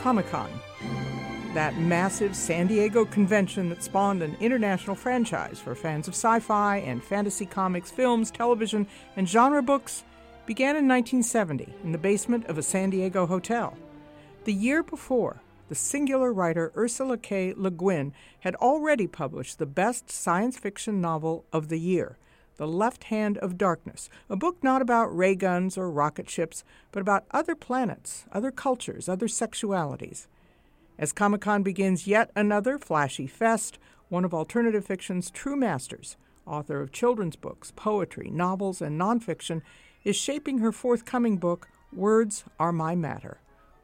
Comic-Con, that massive San Diego convention that spawned an international franchise for fans of sci-fi and fantasy comics, films, television, and genre books, began in 1970 in the basement of a San Diego hotel. The year before, the singular writer Ursula K. Le Guin had already published the best science fiction novel of the year, The Left Hand of Darkness, a book not about ray guns or rocket ships, but about other planets, other cultures, other sexualities. As Comic-Con begins yet another flashy fest, one of alternative fiction's true masters, author of children's books, poetry, novels, and nonfiction, is shaping her forthcoming book, Words Are My Matter.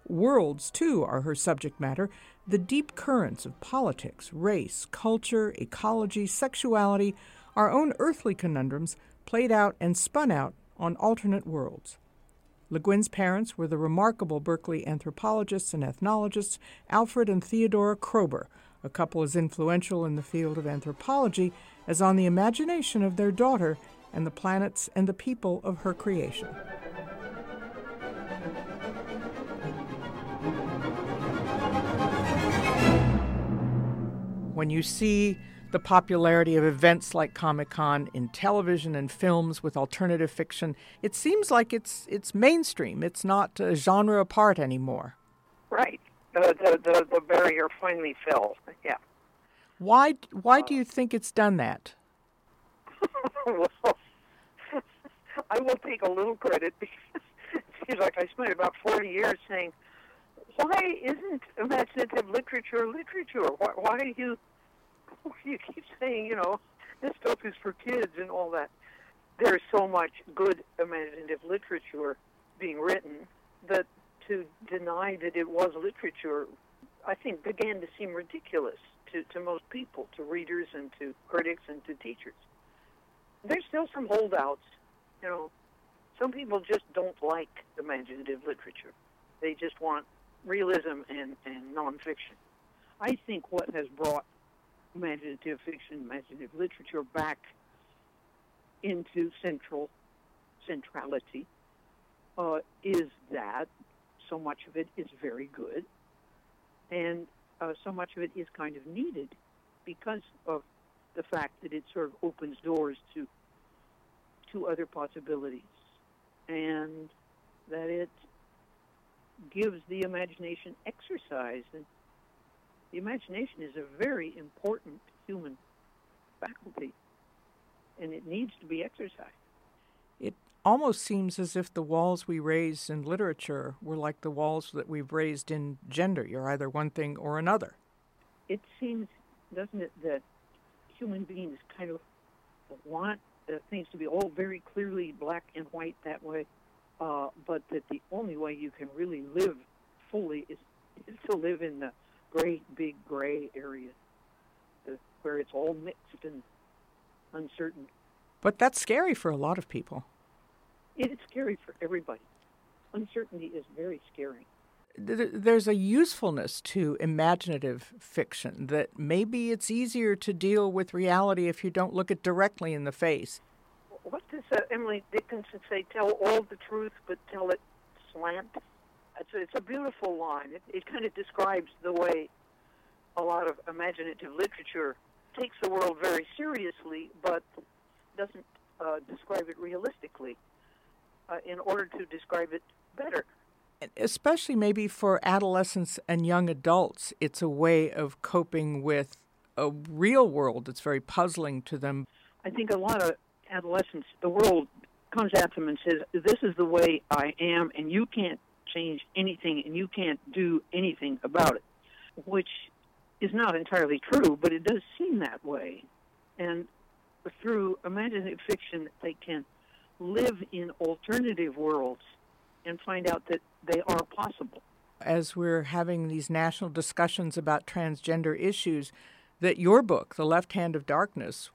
Worlds, too, are her subject matter, the deep currents of politics, race, culture, ecology, sexuality, our own earthly conundrums played out and spun out on alternate worlds. Le Guin's parents were the remarkable Berkeley anthropologists and ethnologists Alfred and Theodora Kroeber, a couple as influential in the field of anthropology as on the imagination of their daughter and the planets and the people of her creation. When you see the popularity of events like Comic-Con in television and films with alternative fiction, it seems like it's mainstream. It's not a genre apart anymore. Right. The barrier finally fell, yeah. Why do you think it's done that? Well, I will take a little credit because it seems like I spent about 40 years saying, why isn't imaginative literature? Why do you keep saying, this stuff is for kids and all that? There's so much good imaginative literature being written that to deny that it was literature, I think, began to seem ridiculous to most people, to readers and to critics and to teachers. There's still some holdouts, Some people just don't like imaginative literature. They just want realism and nonfiction. I think what has brought imaginative fiction, imaginative literature back into centrality is that so much of it is very good, and so much of it is kind of needed because of the fact that it sort of opens doors to other possibilities, and that it gives the imagination exercise. And the imagination is a very important human faculty, and it needs to be exercised. It almost seems as if the walls we raise in literature were like the walls that we've raised in gender. You're either one thing or another. It seems, doesn't it, that human beings kind of want things to be all very clearly black and white that way, but that the only way you can really live fully is to live in the great big gray area where it's all mixed and uncertain. But that's scary for a lot of people. It's scary for everybody. Uncertainty is very scary. There's a usefulness to imaginative fiction that maybe it's easier to deal with reality if you don't look it directly in the face. What does Emily Dickinson say? Tell all the truth, but tell it slant. It's a beautiful line. It kind of describes the way a lot of imaginative literature takes the world very seriously, but doesn't describe it realistically in order to describe it better. Especially maybe for adolescents and young adults, it's a way of coping with a real world that's very puzzling to them. I think a lot of adolescents, the world comes at them and says, this is the way I am, and you can't change anything, and you can't do anything about it, which is not entirely true, but it does seem that way. And through imaginative fiction, they can live in alternative worlds and find out that they are possible. As we're having these national discussions about transgender issues, that your book, The Left Hand of Darkness,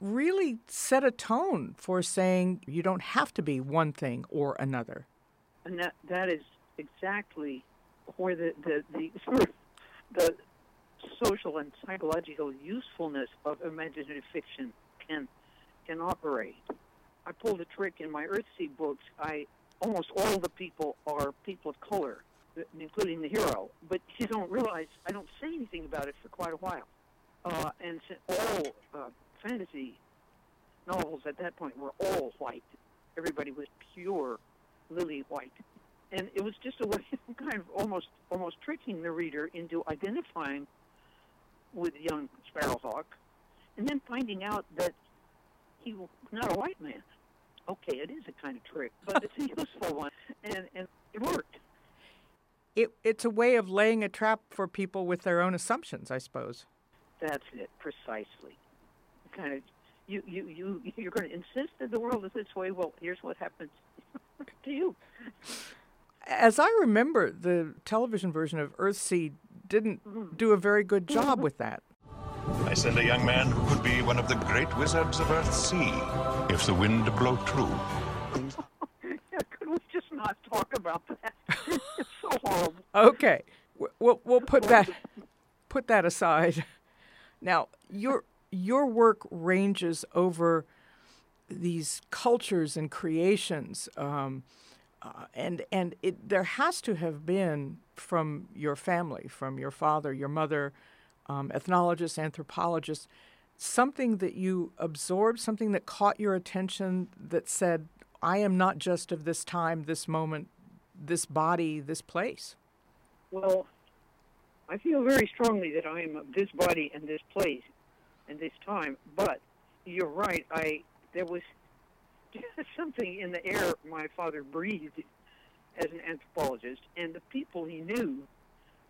really set a tone for saying you don't have to be one thing or another. And that is exactly where the social and psychological usefulness of imaginative fiction can operate. I pulled a trick in my Earthsea books. Almost all the people are people of color. including the hero. But you don't realize, I don't say anything about it for quite a while. And all fantasy novels at that point were all white. Everybody was pure lily white. And it was just a way of kind of almost tricking the reader into identifying with young Sparrowhawk, and then finding out that he was not a white man. Okay, it is a kind of trick, but it's a useful one, and it worked. It's a way of laying a trap for people with their own assumptions, I suppose. That's it, precisely. Kind of, you're going to insist that the world is this way. Well, here's what happens to you. As I remember, the television version of Earthsea didn't do a very good job with that. I send a young man who could be one of the great wizards of Earthsea, if the wind blow true. Yeah, could we just not talk about that? It's so horrible. Okay, we'll put that aside. Now, your work ranges over these cultures and creations. And it, there has to have been from your family, from your father, your mother, ethnologists, anthropologists, something that you absorbed, something that caught your attention that said, I am not just of this time, this moment, this body, this place. Well, I feel very strongly that I am of this body and this place and this time, but you're right, there was something in the air my father breathed as an anthropologist, and the people he knew,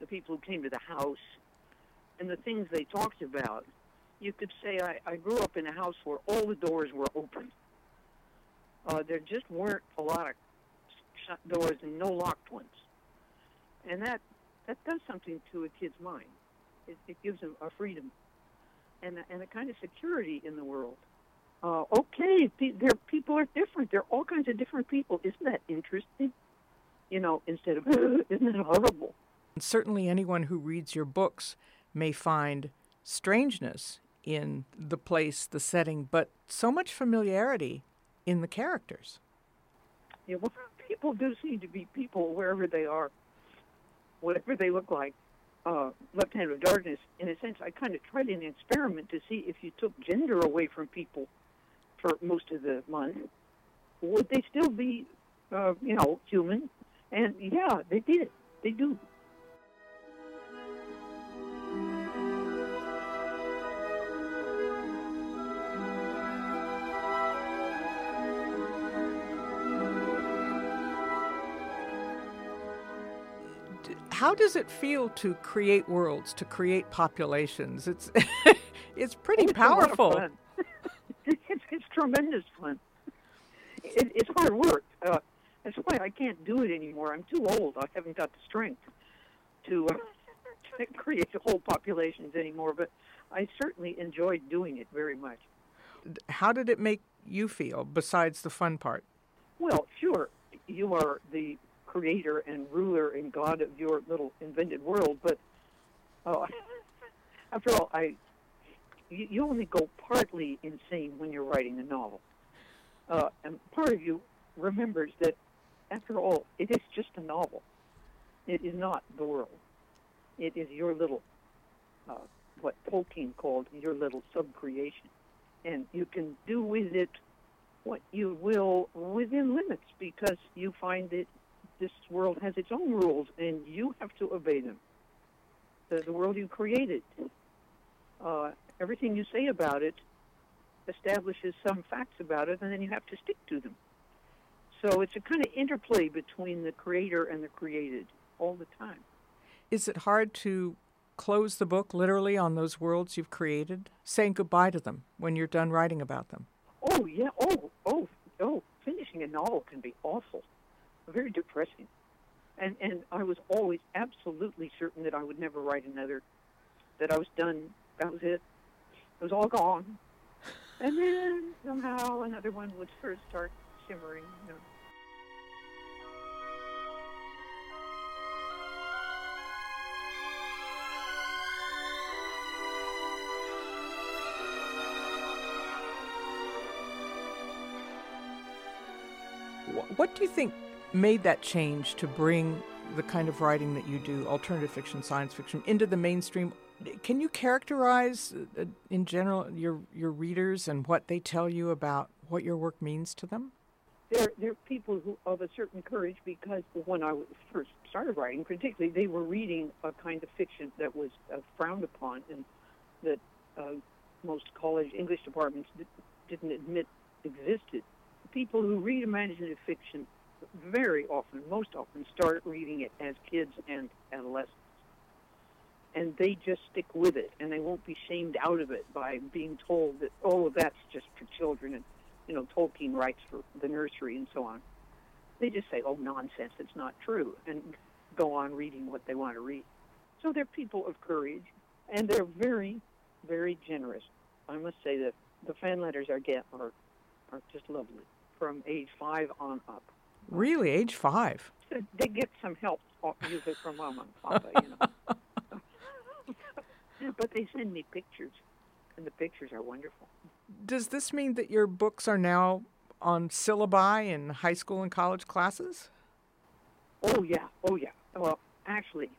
the people who came to the house, and the things they talked about. You could say I grew up in a house where all the doors were open. There just weren't a lot of shut doors and no locked ones. And that does something to a kid's mind. It gives them a freedom and a kind of security in the world. Okay, people are different. There are all kinds of different people. Isn't that interesting? You know, instead of, isn't it horrible? And certainly anyone who reads your books may find strangeness in the place, the setting, but so much familiarity in the characters. Yeah, well, people do seem to be people wherever they are, whatever they look like. Left Hand of Darkness, in a sense, I kind of tried an experiment to see if you took gender away from people for most of the month, would they still be, human? And yeah, they did. They do. How does it feel to create worlds, to create populations? It's it's pretty powerful. It's tremendous fun. It's hard work. That's why I can't do it anymore. I'm too old. I haven't got the strength to create whole populations anymore. But I certainly enjoyed doing it very much. How did it make you feel, besides the fun part? Well, sure. You are the creator and ruler and god of your little invented world, but after all, you only go partly insane when you're writing a novel. And part of you remembers that, after all, it is just a novel. It is not the world. It is your little, what Tolkien called your little sub-creation. And you can do with it what you will within limits, because you find it this world has its own rules, and you have to obey them. The world you created, everything you say about it establishes some facts about it, and then you have to stick to them. So it's a kind of interplay between the creator and the created all the time. Is it hard to close the book literally on those worlds you've created, saying goodbye to them when you're done writing about them? Oh, yeah. Oh. Finishing a novel can be awful. Very depressing. And I was always absolutely certain that I would never write another, that I was done, that was it. It was all gone. And then somehow another one would first start shimmering, you know. What do you think made that change to bring the kind of writing that you do, alternative fiction, science fiction, into the mainstream. Can you characterize, in general, your readers and what they tell you about what your work means to them? They're people who of a certain courage, because when I first started writing, particularly, they were reading a kind of fiction that was frowned upon, and that most college English departments didn't admit existed. People who read imaginative fiction very often, most often, start reading it as kids and adolescents. And they just stick with it, and they won't be shamed out of it by being told that, oh, that's just for children, and, you know, Tolkien writes for the nursery and so on. They just say, oh, nonsense, it's not true, and go on reading what they want to read. So they're people of courage, and they're very, very generous. I must say that the fan letters I get are just lovely, from age 5 on up. Really? Age 5? So they get some help, usually from Mom and Papa, you know. But they send me pictures, and the pictures are wonderful. Does this mean that your books are now on syllabi in high school and college classes? Oh, yeah. Well, actually,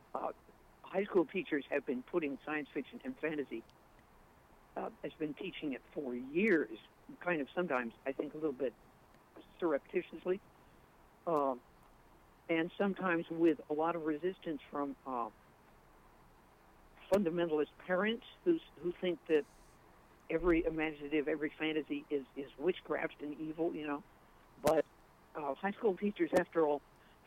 high school teachers have been putting science fiction and fantasy, has been teaching it for years, kind of sometimes, I think, a little bit surreptitiously, and sometimes with a lot of resistance from fundamentalist parents who think that every imaginative, every fantasy is witchcraft and evil, you know. But high school teachers, after all,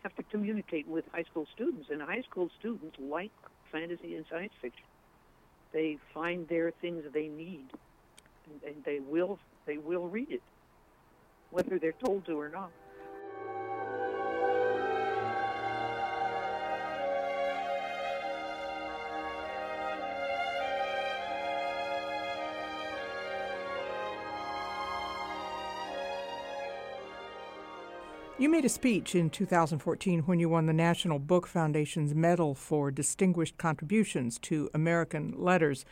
have to communicate with high school students, and high school students like fantasy and science fiction. They find their things they need, and they will read it, whether they're told to or not. You made a speech in 2014 when you won the National Book Foundation's Medal for Distinguished Contributions to American Letters.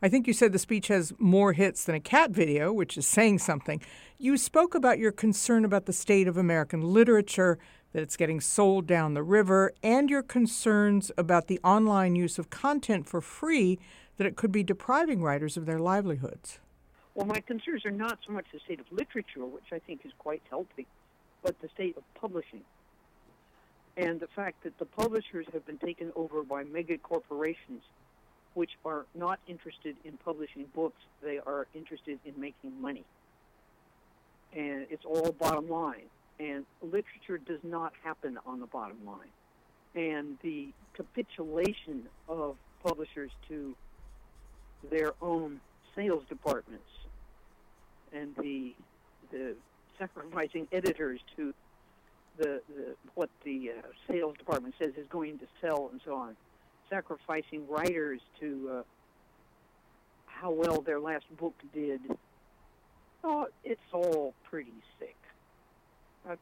I think you said the speech has more hits than a cat video, which is saying something. You spoke about your concern about the state of American literature, that it's getting sold down the river, and your concerns about the online use of content for free, that it could be depriving writers of their livelihoods. Well, my concerns are not so much the state of literature, which I think is quite healthy, but the state of publishing, and the fact that the publishers have been taken over by mega corporations, which are not interested in publishing books. They are interested in making money, and it's all bottom line, and literature does not happen on the bottom line. And the capitulation of publishers to their own sales departments, and the sacrificing editors to the what the sales department says is going to sell and so on, sacrificing writers to how well their last book did. Oh, it's all pretty sick.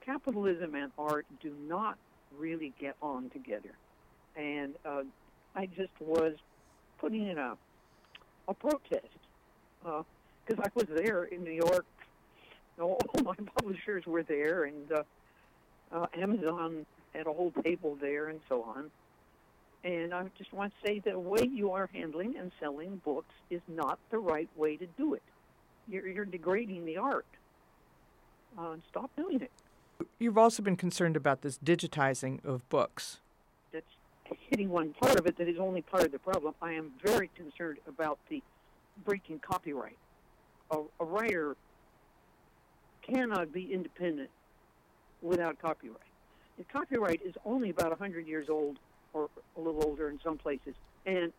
Capitalism and art do not really get on together. And I just was putting in a protest, because I was there in New York. All my publishers were there, and Amazon had a whole table there and so on. And I just want to say that the way you are handling and selling books is not the right way to do it. You're degrading the art. Stop doing it. You've also been concerned about this digitizing of books. That's hitting one part of it that is only part of the problem. I am very concerned about the breaking copyright. A writer cannot be independent without copyright. The copyright is only about 100 years old, or a little older in some places, and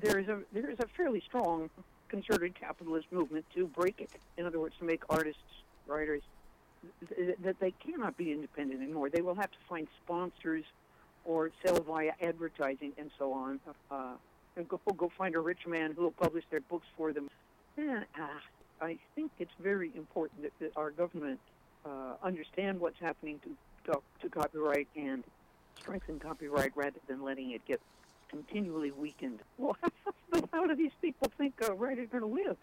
there is a fairly strong concerted capitalist movement to break it. In other words, to make artists, writers, that they cannot be independent anymore. They will have to find sponsors or sell via advertising and so on, and go find a rich man who will publish their books for them. I think it's very important that our government understand what's happening to copyright and strengthen copyright rather than letting it get continually weakened. Well, but how do these people think a writer's going to live?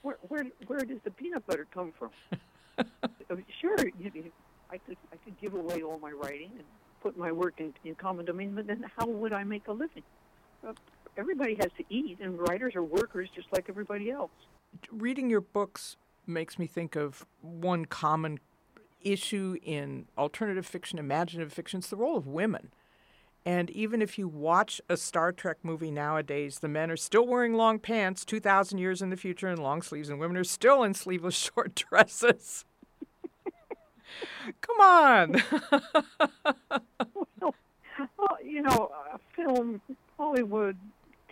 Where does the peanut butter come from? Sure, I could give away all my writing and put my work in common domain, but then how would I make a living? Everybody has to eat, and writers are workers just like everybody else. Reading your books makes me think of one common issue in alternative fiction, imaginative fiction. It's the role of women. And even if you watch a Star Trek movie nowadays, the men are still wearing long pants 2,000 years in the future and long sleeves, and women are still in sleeveless short dresses. Come on. Well, film, Hollywood,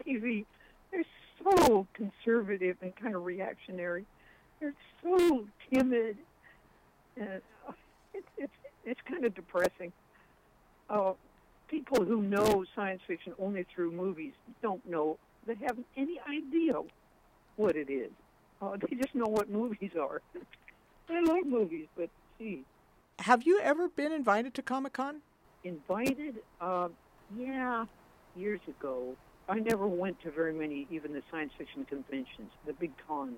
TV, they're so conservative and kind of reactionary. They're so timid. And it's kind of depressing. People who know science fiction only through movies don't know. They haven't any idea what it is. They just know what movies are. I love movies, but gee. Have you ever been invited to Comic-Con? Invited? Yeah, years ago. I never went to very many, even the science fiction conventions, the big cons.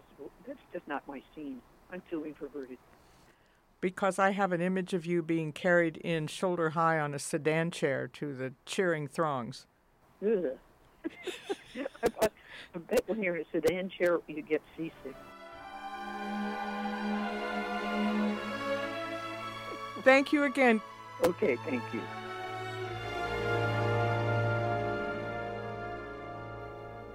That's just not my scene. I'm too introverted. Because I have an image of you being carried in shoulder high on a sedan chair to the cheering throngs. Ugh. I bet when you're in a sedan chair, you get seasick. Thank you again. Okay, thank you.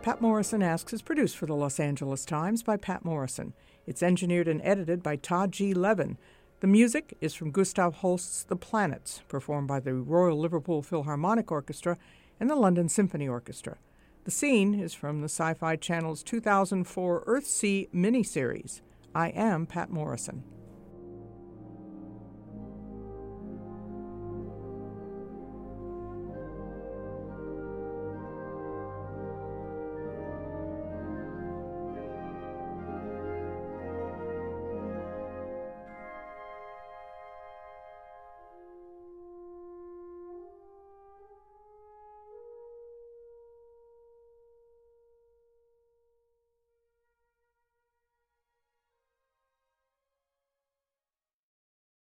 Pat Morrison Asks is produced for the Los Angeles Times by Pat Morrison. It's engineered and edited by Todd G. Levin. The music is from Gustav Holst's The Planets, performed by the Royal Liverpool Philharmonic Orchestra and the London Symphony Orchestra. The scene is from the Sci-Fi Channel's 2004 Earthsea miniseries. I am Pat Morrison.